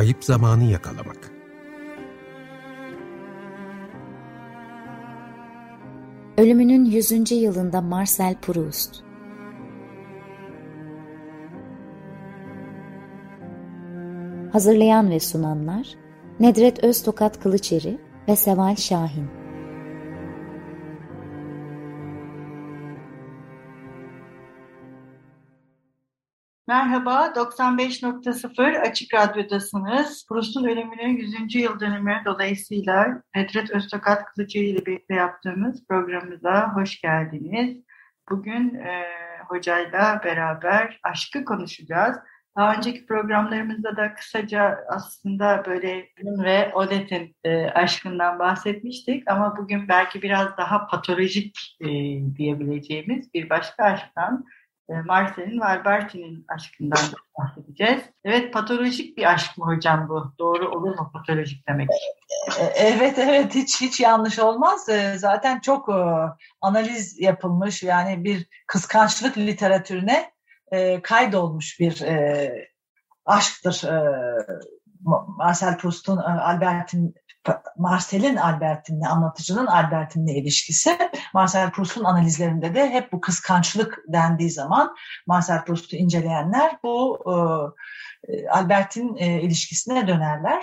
kayıp zamanı yakalamak. Ölümünün 100. yılında Marcel Proust. Hazırlayan ve sunanlar Nedret Öztokat Kılıçeri ve Seval Şahin. Merhaba, 95.0 Açık Radyo'dasınız. Proust'un ölümünün 100. yıl dönümü dolayısıyla Nedret Öztokat Kılıçeri ile birlikte yaptığımız programımıza hoş geldiniz. Bugün hocayla beraber aşkı konuşacağız. Daha önceki programlarımızda da kısaca aslında böyle ve Odette'in aşkından bahsetmiştik. Ama bugün belki biraz daha patolojik diyebileceğimiz bir başka aşktan, Marcel'in ve Albertine'in aşkından bahsedeceğiz. Evet, patolojik bir aşk mı hocam bu? Doğru olur mu patolojik demek? Evet, hiç yanlış olmaz. Zaten çok analiz yapılmış, yani bir kıskançlık literatürüne kaydolmuş bir aşktır. Marcel Proust'un Marcel'in Albertine'le, anlatıcının Albertine'le ilişkisi. Marcel Proust'un analizlerinde de hep bu kıskançlık dendiği zaman Marcel Proust'u inceleyenler bu Albertine ilişkisine dönerler.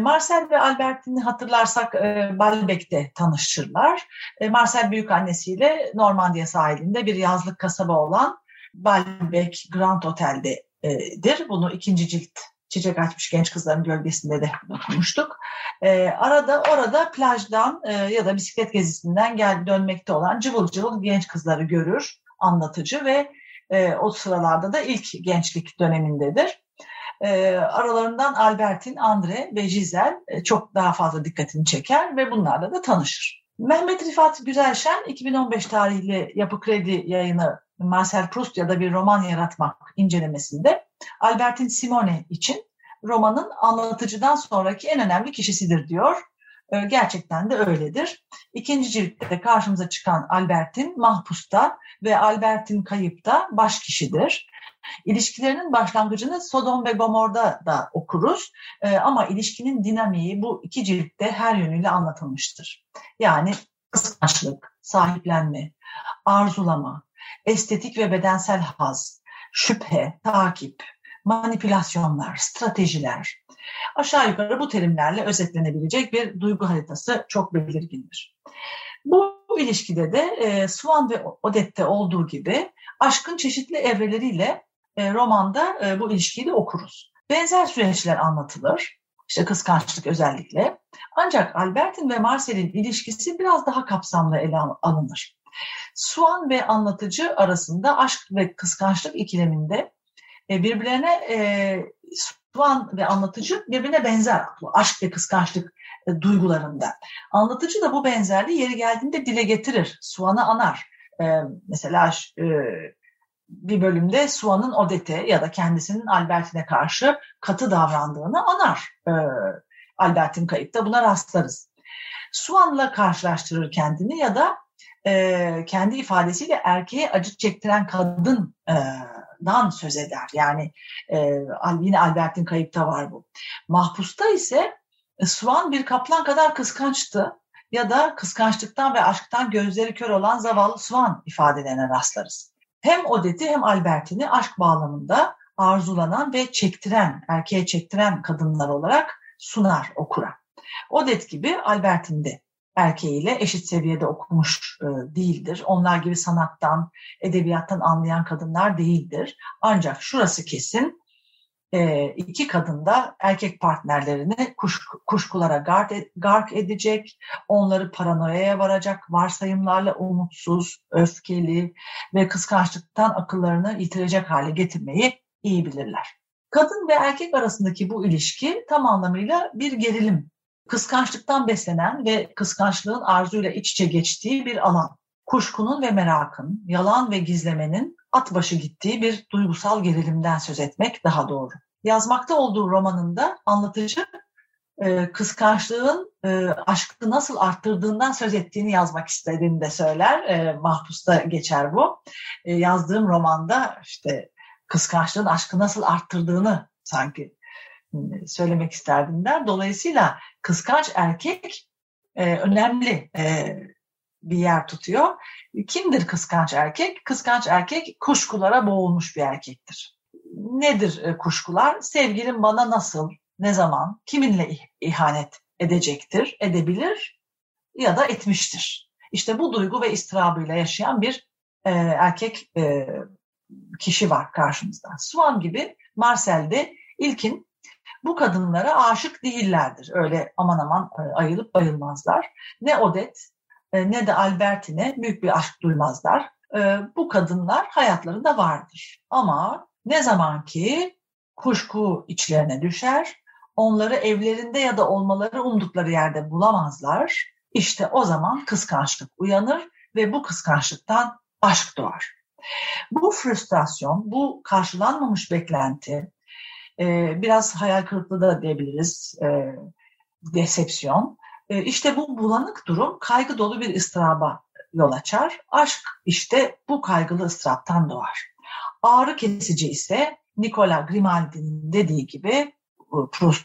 Marcel ve Albertine'i hatırlarsak Balbec'te tanışırlar. Marcel büyükannesiyle Normandiya sahilinde bir yazlık kasaba olan Balbec Grand Otel'dedir. Bunu 2. cilt Çiçek Açmış Genç Kızların Gölgesinde de okumuştuk. Orada plajdan ya da bisiklet gezisinden dönmekte olan cıvıl cıvıl genç kızları görür anlatıcı ve o sıralarda da ilk gençlik dönemindedir. Aralarından Albertine, Andre ve Giselle çok daha fazla dikkatini çeker ve bunlarla da tanışır. Mehmet Rifat Güzelşen 2015 tarihli Yapı Kredi yayını Marcel Proust ya da bir roman yaratmak incelemesinde Albertine Simonet için romanın anlatıcıdan sonraki en önemli kişisidir diyor. Gerçekten de öyledir. 2. ciltte karşımıza çıkan Albertine mahpusta ve Albertine kayıpta baş kişidir. İlişkilerinin başlangıcını Sodom ve Gomorra'da da okuruz. Ama ilişkinin dinamiği bu 2 ciltte her yönüyle anlatılmıştır. Yani kıskançlık, sahiplenme, arzulama, estetik ve bedensel haz, şüphe, takip, manipülasyonlar, stratejiler. Aşağı yukarı bu terimlerle özetlenebilecek bir duygu haritası çok belirgindir. Bu ilişkide de Swann ve Odette'te olduğu gibi aşkın çeşitli evreleriyle romanda bu ilişkiyi de okuruz. Benzer süreçler anlatılır, işte kıskançlık özellikle. Ancak Albertine ve Marcel'in ilişkisi biraz daha kapsamlı ele alınır. Swann ve anlatıcı arasında aşk ve kıskançlık ikileminde Swann ve anlatıcı birbirine benzer aşk ve kıskançlık duygularında. Anlatıcı da bu benzerliği yeri geldiğinde dile getirir. Swann'ı anar. Mesela bir bölümde Swann'ın Odette ya da kendisinin Albertine'e karşı katı davrandığını anar. Albertine kayıpta buna rastlarız. Swann'la karşılaştırır kendini ya da kendi ifadesiyle erkeğe acı çektiren kadından söz eder. Yani yine Albertine kayıpta var bu. Mahpusta ise Swann bir kaplan kadar kıskançtı ya da kıskançlıktan ve aşktan gözleri kör olan zavallı Swann ifadelerine rastlarız. Hem Odette'i hem Albertine'i aşk bağlamında arzulanan ve erkeğe çektiren kadınlar olarak sunar okura. Odette gibi Albertine de erkeğiyle eşit seviyede okumuş değildir. Onlar gibi sanattan, edebiyattan anlayan kadınlar değildir. Ancak şurası kesin, iki kadın da erkek partnerlerini kuşkulara gark edecek, onları paranoyaya varacak, varsayımlarla umutsuz, öfkeli ve kıskançlıktan akıllarını yitirecek hale getirmeyi iyi bilirler. Kadın ve erkek arasındaki bu ilişki tam anlamıyla bir gerilim. Kıskançlıktan beslenen ve kıskançlığın arzuyla iç içe geçtiği bir alan. Kuşkunun ve merakın, yalan ve gizlemenin at başı gittiği bir duygusal gerilimden söz etmek daha doğru. Yazmakta olduğu romanında anlatıcı kıskançlığın aşkı nasıl arttırdığından söz ettiğini yazmak istediğini de söyler. Mahpusta geçer bu. Yazdığım romanda işte kıskançlığın aşkı nasıl arttırdığını sanki söylemek isterdim der. Dolayısıyla kıskanç erkek önemli bir yer tutuyor. Kimdir kıskanç erkek? Kıskanç erkek kuşkulara boğulmuş bir erkektir. Nedir kuşkular? Sevgilim bana nasıl, ne zaman, kiminle ihanet edecektir, edebilir ya da etmiştir. İşte bu duygu ve ıstırabıyla yaşayan bir erkek kişi var karşımızda. Swann gibi Marcel de ilkin bu kadınlara aşık değillerdir. Öyle aman aman ayılıp bayılmazlar. Ne Odette ne de Albertine büyük bir aşk duymazlar. Bu kadınlar hayatlarında vardır. Ama ne zaman ki kuşku içlerine düşer, onları evlerinde ya da olmaları umdukları yerde bulamazlar. İşte o zaman kıskançlık uyanır ve bu kıskançlıktan aşk doğar. Bu frustrasyon, bu karşılanmamış beklenti, biraz hayal kırıklığı da diyebiliriz, desepsiyon. İşte bu bulanık durum kaygı dolu bir ıstıraba yol açar. Aşk işte bu kaygılı ıstıraptan doğar. Ağrı kesici ise Nicola Grimaldi'nin dediği gibi, Proust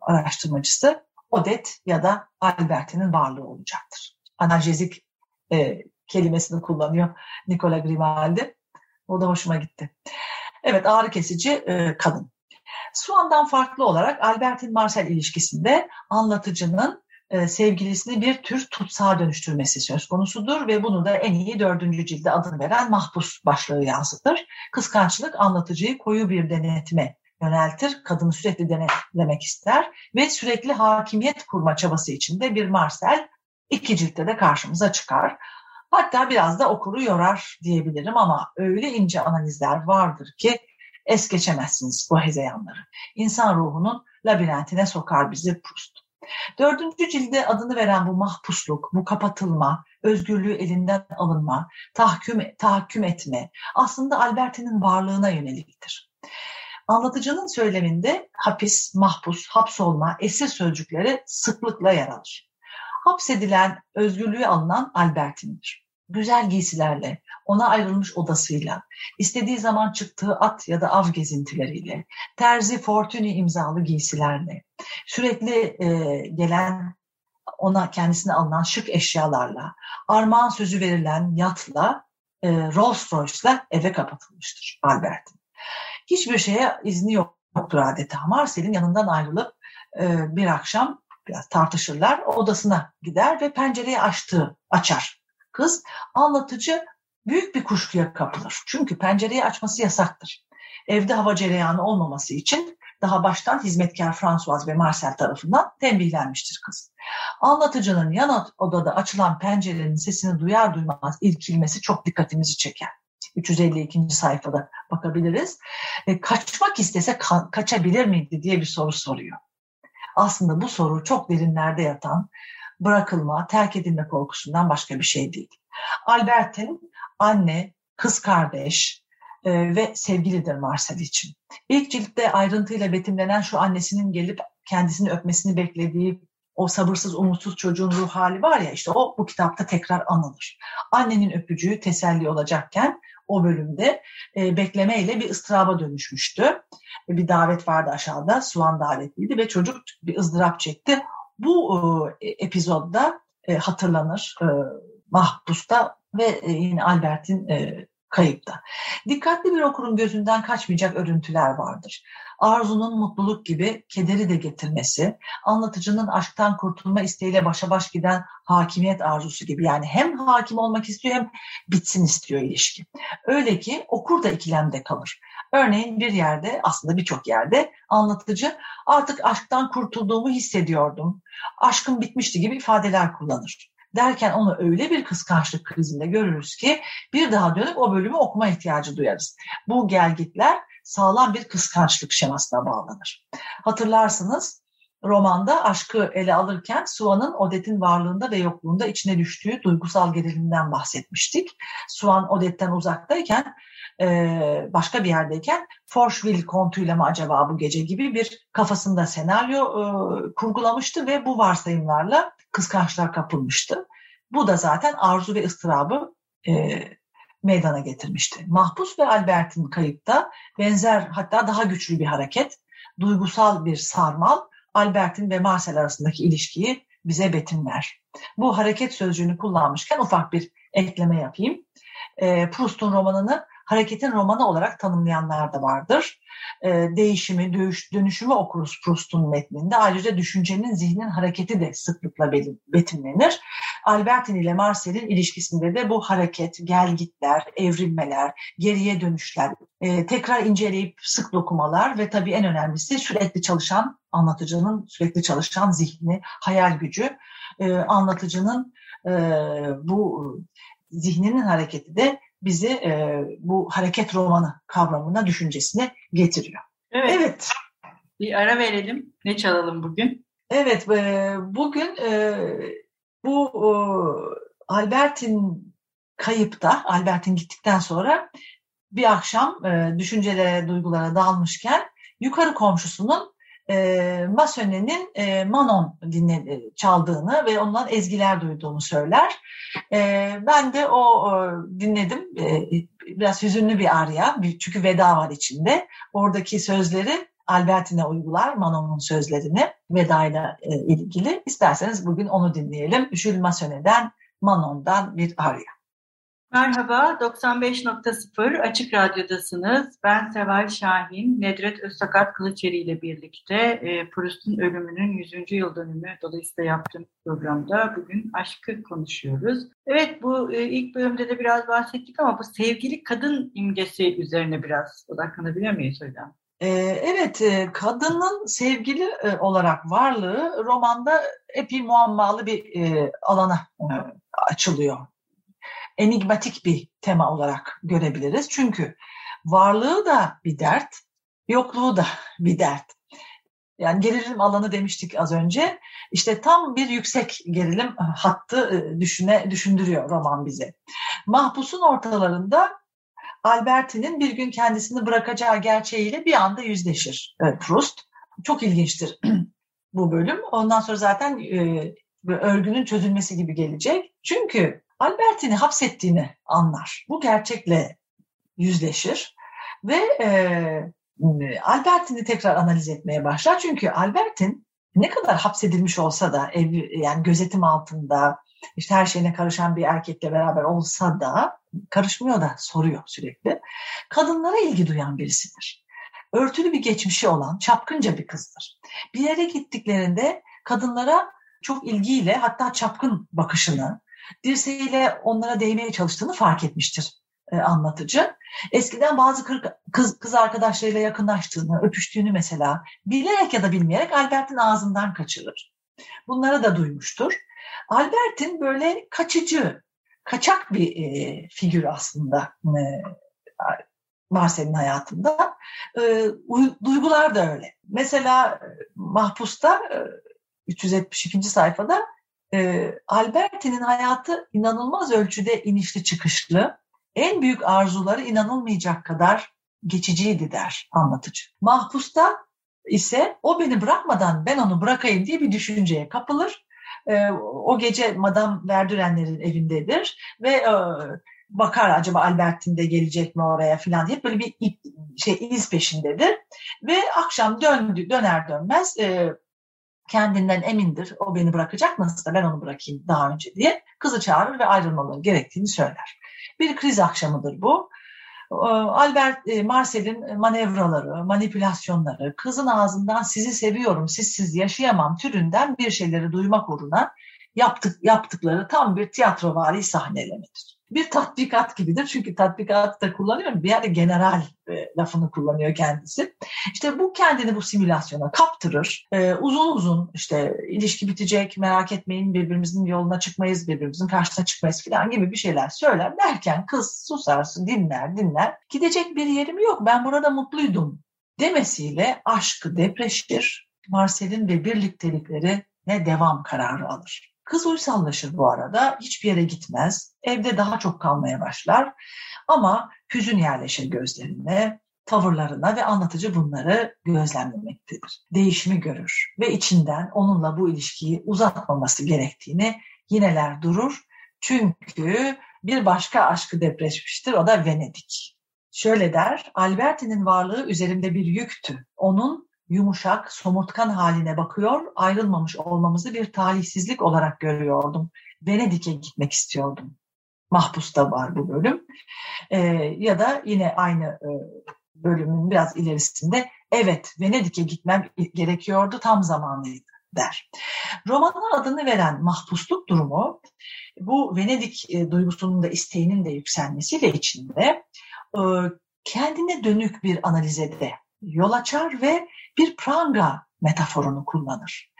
araştırmacısı, Odette ya da Albertine'nin varlığı olacaktır. Analjezik kelimesini kullanıyor Nicola Grimaldi. O da hoşuma gitti. Evet, ağrı kesici kadın. Swann'dan farklı olarak Albertine-Marcel ilişkisinde anlatıcının sevgilisini bir tür tutsağa dönüştürmesi söz konusudur ve bunu da en iyi 4. cilde adını veren mahpus başlığı yansıtır. Kıskançlık anlatıcıyı koyu bir denetime yöneltir, kadını sürekli denetlemek ister ve sürekli hakimiyet kurma çabası içinde bir Marcel 2 ciltte de karşımıza çıkar. Hatta biraz da okuru yorar diyebilirim ama öyle ince analizler vardır ki es geçemezsiniz bu hezeyanları. İnsan ruhunun labirentine sokar bizi Proust. 4. cilde adını veren bu mahpusluk, bu kapatılma, özgürlüğü elinden alınma, tahakküm etme aslında Albertine'nin varlığına yöneliktir. Anlatıcının söyleminde hapis, mahpus, hapsolma, esir sözcükleri sıklıkla yer alır. Hapsedilen, özgürlüğü alınan Albertine'dir. Güzel giysilerle, ona ayrılmış odasıyla, istediği zaman çıktığı at ya da av gezintileriyle, terzi Fortuny imzalı giysilerle, sürekli gelen, ona kendisine alınan şık eşyalarla, armağan sözü verilen yatla, Rolls-Royce'la eve kapatılmıştır Albertine. Hiçbir şeye izni yoktur adeta. Marcel'in yanından ayrılıp bir akşam biraz tartışırlar, odasına gider ve pencereyi açar. Kız, anlatıcı büyük bir kuşkuya kapılır. Çünkü pencereyi açması yasaktır. Evde hava cereyanı olmaması için daha baştan hizmetkar François ve Marcel tarafından tembihlenmiştir kız. Anlatıcının yan odada açılan pencerenin sesini duyar duymaz irkilmesi çok dikkatimizi çeker. 352. sayfada bakabiliriz. Kaçmak istese kaçabilir miydi diye bir soru soruyor. Aslında bu soru çok derinlerde yatan bırakılma, terk edilme korkusundan başka bir şey değil. Albertine anne, kız kardeş ve sevgilidir Marcel için. İlk ciltte ayrıntıyla betimlenen şu annesinin gelip kendisini öpmesini beklediği o sabırsız, umutsuz çocuğun ruh hali var ya, işte o bu kitapta tekrar anılır. Annenin öpücüğü teselli olacakken o bölümde beklemeyle bir ıstıraba dönüşmüştü. Bir davet vardı aşağıda, Swann davetliydi ve çocuk bir ızdırap çekti. Bu epizodda hatırlanır mahpusta ve yine Albertine kayıpta. Dikkatli bir okurun gözünden kaçmayacak örüntüler vardır. Arzunun mutluluk gibi kederi de getirmesi, anlatıcının aşktan kurtulma isteğiyle başa baş giden hakimiyet arzusu gibi. Yani hem hakim olmak istiyor hem bitsin istiyor ilişki. Öyle ki okur da ikilemde kalır. Örneğin bir yerde, aslında birçok yerde anlatıcı artık aşktan kurtulduğumu hissediyordum, aşkım bitmişti gibi ifadeler kullanır. Derken onu öyle bir kıskançlık krizinde görürüz ki bir daha dönüp o bölümü okuma ihtiyacı duyarız. Bu gelgitler sağlam bir kıskançlık şemasına bağlanır. Hatırlarsınız, romanda aşkı ele alırken Swann'ın Odette'in varlığında ve yokluğunda içine düştüğü duygusal gerilimden bahsetmiştik. Swann Odette'den uzaktayken, başka bir yerdeyken Forchville kontuyla mı acaba bu gece gibi bir kafasında senaryo kurgulamıştı ve bu varsayımlarla kıskançlığa kapılmıştı. Bu da zaten arzu ve ıstırabı meydana getirmişti. Mahpus ve Albertine kayıpta benzer, hatta daha güçlü bir hareket. duygusal bir sarmal Albertine ve Marcel arasındaki ilişkiyi bize betimler. Bu hareket sözcüğünü kullanmışken ufak bir ekleme yapayım. Proust'un romanını hareketin romanı olarak tanımlayanlar da vardır. Değişimi, dönüşümü okuruz Proust'un metninde. Ayrıca düşüncenin, zihnin hareketi de sıklıkla betimlenir. Albertine ile Marcel'in ilişkisinde de bu hareket, gelgitler, evrilmeler, geriye dönüşler, tekrar inceleyip sık dokumalar ve tabii en önemlisi sürekli çalışan anlatıcının, sürekli çalışan zihni, hayal gücü, anlatıcının bu zihninin hareketi de bizi bu hareket romanı kavramına, düşüncesine getiriyor. Evet. Bir ara verelim. Ne çalalım bugün? Evet. Bugün bu Albertine kayıpta, Albertine gittikten sonra bir akşam düşüncelere, duygulara dalmışken yukarı komşusunun Masone'nin Manon çaldığını ve ondan ezgiler duyduğunu söyler. Ben de o dinledim. Biraz hüzünlü bir arya. Çünkü veda var içinde. Oradaki sözleri Albertine uygular. Manon'un sözlerini vedayla ilgili. İsterseniz bugün onu dinleyelim. Jules Masone'den, Manon'dan bir arya. Merhaba, 95.0 Açık Radyo'dasınız. Ben Seval Şahin, Nedret Öztokat Kılıçeri ile birlikte Proust'un ölümünün 100. yıl dönümü dolayısıyla yaptığım programda bugün aşkı konuşuyoruz. Evet, bu ilk bölümde de biraz bahsettik ama bu sevgili kadın imgesi üzerine biraz odaklanabiliyor muyuz hocam? Evet, kadının sevgili olarak varlığı romanda epey muammalı bir alana açılıyor. Enigmatik bir tema olarak görebiliriz. Çünkü varlığı da bir dert, yokluğu da bir dert. Yani gerilim alanı demiştik az önce. İşte tam bir yüksek gerilim hattı düşündürüyor roman bize. Mahpusun ortalarında Albertine'nin bir gün kendisini bırakacağı gerçeğiyle bir anda yüzleşir Proust. Çok ilginçtir bu bölüm. Ondan sonra zaten örgünün çözülmesi gibi gelecek. Çünkü Albertine'i hapsettiğini anlar. Bu gerçekle yüzleşir ve Albertine'i tekrar analiz etmeye başlar. Çünkü Albertine ne kadar hapsedilmiş olsa da, yani gözetim altında, işte her şeyine karışan bir erkekle beraber olsa da, karışmıyor da soruyor sürekli. Kadınlara ilgi duyan birisidir. Örtülü bir geçmişi olan, çapkınca bir kızdır. Bir yere gittiklerinde kadınlara çok ilgiyle, hatta çapkın bakışını, dirseğiyle onlara değmeye çalıştığını fark etmiştir anlatıcı. Eskiden bazı kız arkadaşlarıyla yakınlaştığını, öpüştüğünü mesela bilerek ya da bilmeyerek Albertine ağzından kaçırır. Bunları da duymuştur. Albertine böyle kaçıcı, kaçak bir figür aslında Marcel'in hayatında. Duygular da öyle. Mesela Mahpus'ta 372. sayfada Albertine'nin hayatı inanılmaz ölçüde inişli çıkışlı, en büyük arzuları inanılmayacak kadar geçiciydi der anlatıcı. Mahpusta ise o beni bırakmadan ben onu bırakayım diye bir düşünceye kapılır. O gece Madame Verdurin'lerin evindedir ve bakar acaba Albertine de gelecek mi oraya falan diye böyle bir iz peşindedir. Ve akşam döner dönmez kendinden emindir. O beni bırakacak, nasıl da ben onu bırakayım daha önce diye kızı çağırır ve ayrılmaları gerektiğini söyler. Bir kriz akşamıdır bu. Marcel'in manevraları, manipülasyonları, kızın ağzından sizi seviyorum, sizsiz yaşayamam türünden bir şeyleri duymak uğruna yaptıkları tam bir tiyatrovari sahnelemedir. Bir tatbikat gibidir, çünkü tatbikatı da kullanıyorum. Bir yerde general lafını kullanıyor kendisi. İşte bu kendini bu simülasyona kaptırır. Uzun uzun işte ilişki bitecek, merak etmeyin, birbirimizin yoluna çıkmayız, birbirimizin karşısına çıkmayız falan gibi bir şeyler söyler. Derken kız susarsın, dinler. Gidecek bir yerim yok, ben burada mutluydum demesiyle aşkı depreşir. Marcel'in ve birlikteliklerine devam kararı alır. Kız uysallaşır bu arada, hiçbir yere gitmez, evde daha çok kalmaya başlar ama hüzün yerleşir gözlerine, tavırlarına ve anlatıcı bunları gözlemlemektedir. Değişimi görür ve içinden onunla bu ilişkiyi uzatmaması gerektiğini yineler durur, çünkü bir başka aşkı depreşmiştir, o da Venedik. Şöyle der, Albertine'nin varlığı üzerimde bir yüktü, onun yumuşak, somurtkan haline bakıyor, ayrılmamış olmamızı bir talihsizlik olarak görüyordum. Venedik'e gitmek istiyordum. Mahpusta var bu bölüm. Ya da yine aynı bölümün biraz ilerisinde, evet Venedik'e gitmem gerekiyordu, tam zamanlıydı der. Romana adını veren mahpusluk durumu, bu Venedik duygusunun da isteğinin de yükselmesiyle içinde kendine dönük bir analize de yol açar ve bir pranga metaforunu kullanır.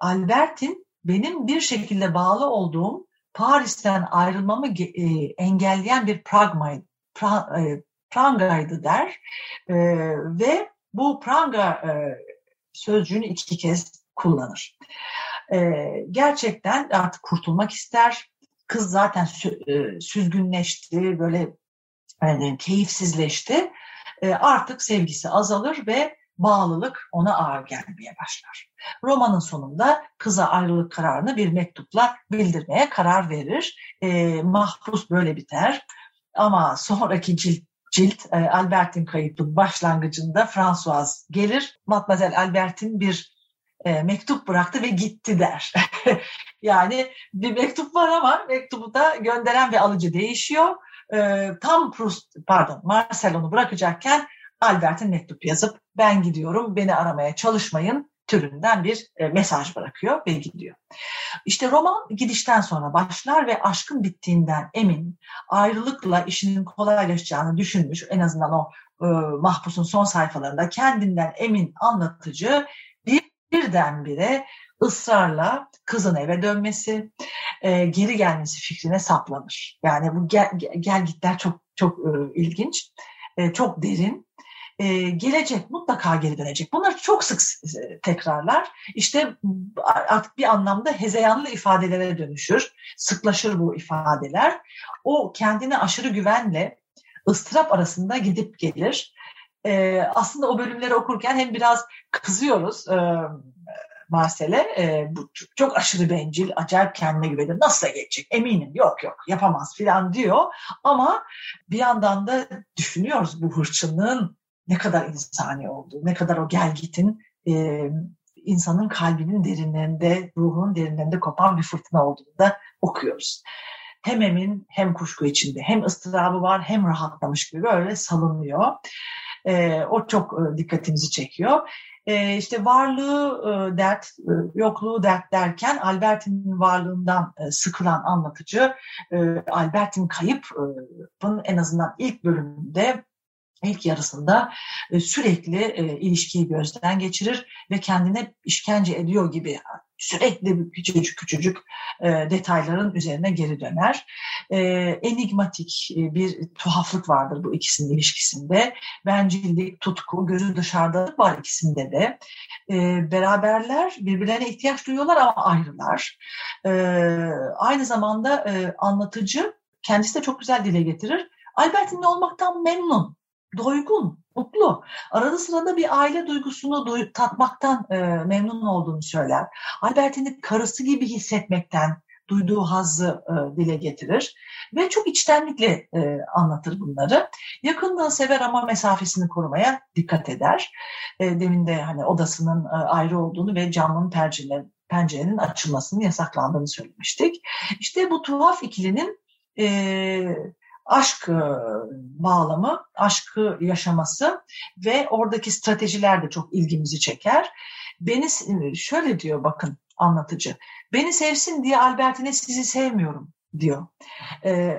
Albertine benim bir şekilde bağlı olduğum Paris'ten ayrılmamı engelleyen bir prangaydı der ve bu pranga sözcüğünü 2 kez kullanır. Gerçekten artık kurtulmak ister. Kız zaten süzgünleşti, böyle yani keyifsizleşti. Artık sevgisi azalır ve bağlılık ona ağır gelmeye başlar. Romanın sonunda kıza ayrılık kararını bir mektupla bildirmeye karar verir. Mahpus böyle biter. Ama sonraki cilt Albertine kayıplı başlangıcında François gelir. Mademoiselle Albertine bir mektup bıraktı ve gitti der. Yani bir mektup var ama mektubu da gönderen ve alıcı değişiyor. Tam Marcel onu bırakacakken Albertine mektup yazıp ben gidiyorum, beni aramaya çalışmayın türünden bir mesaj bırakıyor ve gidiyor. İşte roman gidişten sonra başlar ve aşkın bittiğinden emin, ayrılıkla işinin kolaylaşacağını düşünmüş, en azından o mahpusun son sayfalarında kendinden emin anlatıcı birdenbire ısrarla kızın eve dönmesi, geri gelmesi fikrine saplanır. Yani bu gel gitler çok ilginç, çok derin. Gelecek, mutlaka geri dönecek. Bunlar çok sık tekrarlar. İşte artık bir anlamda hezeyanlı ifadelere dönüşür. Sıklaşır bu ifadeler. O kendine aşırı güvenle ıstırap arasında gidip gelir. Aslında o bölümleri okurken hem biraz kızıyoruz Marcel'e. Bu çok aşırı bencil, acayip kendine güvenir. Nasıl geçecek? Eminim yok yapamaz filan diyor. Ama bir yandan da düşünüyoruz bu hırçınlığın ne kadar insani olduğu, ne kadar o gel gitin insanın kalbinin derinlerinde, ruhunun derinlerinde kopan bir fırtına olduğunu da okuyoruz. Hem emin, hem kuşku içinde, hem ıstırabı var, hem rahatlamış gibi böyle salınıyor. O çok dikkatimizi çekiyor. İşte varlığı dert, yokluğu dert derken Albertine'nin varlığından sıkılan anlatıcı, Albertine kayıp, bunun en azından ilk bölümünde, ilk yarısında sürekli ilişkiyi gözden geçirir ve kendine işkence ediyor gibi sürekli küçücük detayların üzerine geri döner. Enigmatik bir tuhaflık vardır bu ikisinin ilişkisinde. Bencillik, tutku, gözü dışarıda var ikisinde de. Beraberler, birbirlerine ihtiyaç duyuyorlar ama ayrılar. Aynı zamanda anlatıcı kendisi de çok güzel dile getirir. Albertine'le olmaktan memnun, doygun, mutlu. Arada sırada bir aile duygusunu tatmaktan memnun olduğunu söyler. Albertine'nin karısı gibi hissetmekten duyduğu hazzı dile getirir. Ve çok içtenlikle anlatır bunları. Yakından sever ama mesafesini korumaya dikkat eder. Demin de hani odasının ayrı olduğunu ve camının pencerenin açılmasının yasaklandığını söylemiştik. İşte bu tuhaf ikilinin aşk bağlamı, aşkı yaşaması ve oradaki stratejiler de çok ilgimizi çeker. Beni şöyle diyor bakın anlatıcı. Beni sevsin diye Albertine sizi sevmiyorum diyor.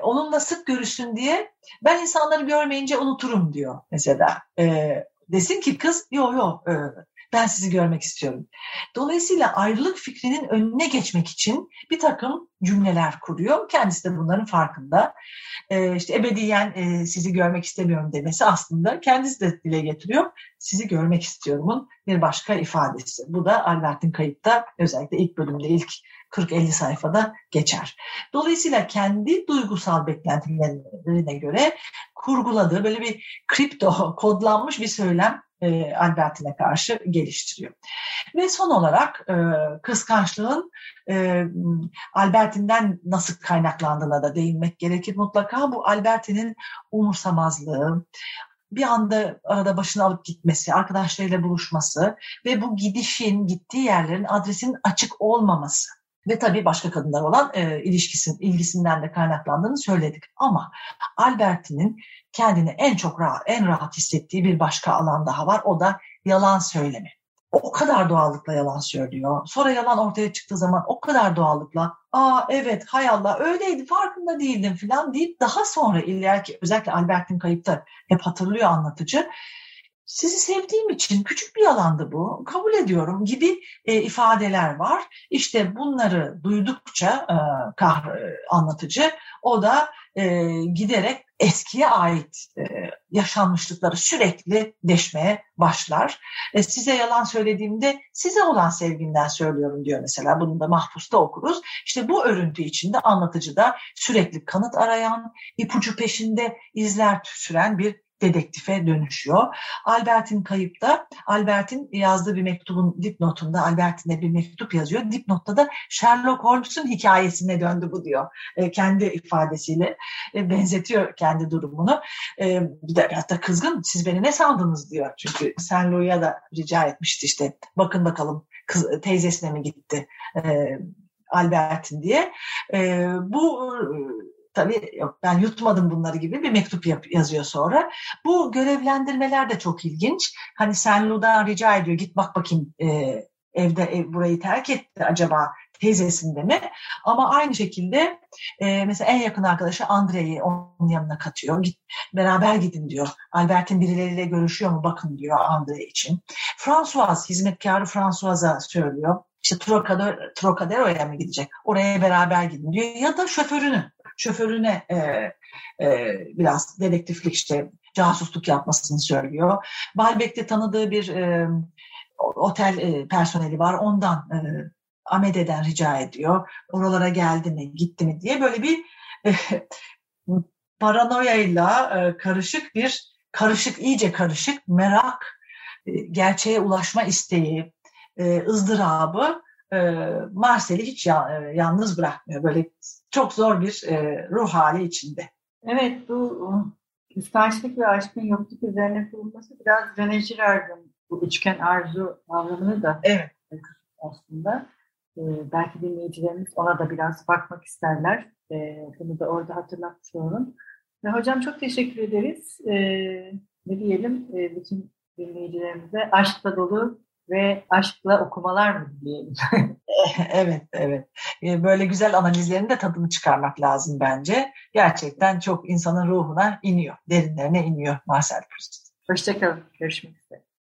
Onunla sık görüşsün diye ben insanları görmeyince unuturum diyor mesela. Desin ki kız yo ben sizi görmek istiyorum. Dolayısıyla ayrılık fikrinin önüne geçmek için bir takım cümleler kuruyor. Kendisi de bunların farkında. İşte ebediyen sizi görmek istemiyorum demesi aslında kendisi de dile getiriyor. Sizi görmek istiyorumun bir başka ifadesi. Bu da Albertine kayıpta özellikle ilk bölümde ilk 40-50 sayfada geçer. Dolayısıyla kendi duygusal beklentilerine göre kurguladığı böyle bir kripto kodlanmış bir söylem Albertine karşı geliştiriyor. Ve son olarak kıskançlığın Albertine'den nasıl kaynaklandığına da değinmek gerekir mutlaka. Bu Albertine'nin umursamazlığı, bir anda arada başını alıp gitmesi, arkadaşlarıyla buluşması ve bu gittiği yerlerin adresinin açık olmaması ve tabii başka kadınlar olan ilgisinden de kaynaklandığını söyledik. Ama Albertine'nin kendini en rahat hissettiği bir başka alan daha var. O da yalan söyleme. O kadar doğallıkla yalan söylüyor. Sonra yalan ortaya çıktığı zaman o kadar doğallıkla "Aa evet, hay Allah öyleydi, farkında değildim" falan deyip daha sonra ileriki, özellikle Albertine kayıpta hep hatırlıyor anlatıcı, "Sizi sevdiğim için küçük bir yalandı bu, kabul ediyorum" gibi ifadeler var. İşte bunları duydukça anlatıcı, o da giderek eskiye ait yaşanmışlıkları sürekli deşmeye başlar. "Size yalan söylediğimde size olan sevgimden söylüyorum" diyor mesela. Bunu da Mahpus'ta okuruz. İşte bu örüntü içinde anlatıcı da sürekli kanıt arayan, ipucu peşinde izler süren bir dedektife dönüşüyor. Albertine kayıpta, Albertine yazdığı bir mektubun dipnotunda, Albertine'e bir mektup yazıyor. Dipnotta da Sherlock Holmes'un hikayesine döndü bu diyor. Kendi ifadesiyle benzetiyor kendi durumunu. Bir de hatta kızgın, "Siz beni ne sandınız?" diyor. Çünkü Saint Louis'a da rica etmişti işte. Bakın bakalım kız teyzesine mi gitti Albertine diye. Bu tabii "Yok, ben yutmadım bunları" gibi bir mektup yazıyor sonra. Bu görevlendirmeler de çok ilginç. Hani Senlu'dan rica ediyor, "Git bak bakayım burayı terk etti acaba teyzesinde mi?" Ama aynı şekilde mesela en yakın arkadaşı Andre'yi onun yanına katıyor. "Git, beraber gidin" diyor. "Albertine birileriyle görüşüyor mu bakın" diyor Andre için. François, hizmetkarı François'a söylüyor. İşte Trocadero'ya mı gidecek? "Oraya beraber gidin" diyor. Ya da şoförüne biraz dedektiflik, işte casusluk yapmasını söylüyor. Balbec'te tanıdığı bir otel personeli var. Ondan Amede'den rica ediyor. "Oralara geldi mi, gitti mi?" diye böyle bir paranoyayla iyice karışık merak, gerçeğe ulaşma isteği, ızdırabı Marcel'i hiç yalnız bırakmıyor. Böyle çok zor bir ruh hali içinde. Evet, bu kıskançlık ve aşkın yokluk üzerine kurulması biraz René Girard'ın bu üçgen arzu kavramını da evet, aslında belki dinleyicilerimiz ona da biraz bakmak isterler. Bunu da orada hatırlatmış olalım. Ve hocam çok teşekkür ederiz. Ne diyelim bütün dinleyicilerimize, aşkla dolu ve aşkla okumalar mı diyelim? Evet. Böyle güzel analizlerin de tadını çıkarmak lazım bence. Gerçekten çok insanın ruhuna iniyor, derinlerine iniyor Marcel Proust. Hoşçakalın, görüşmek üzere.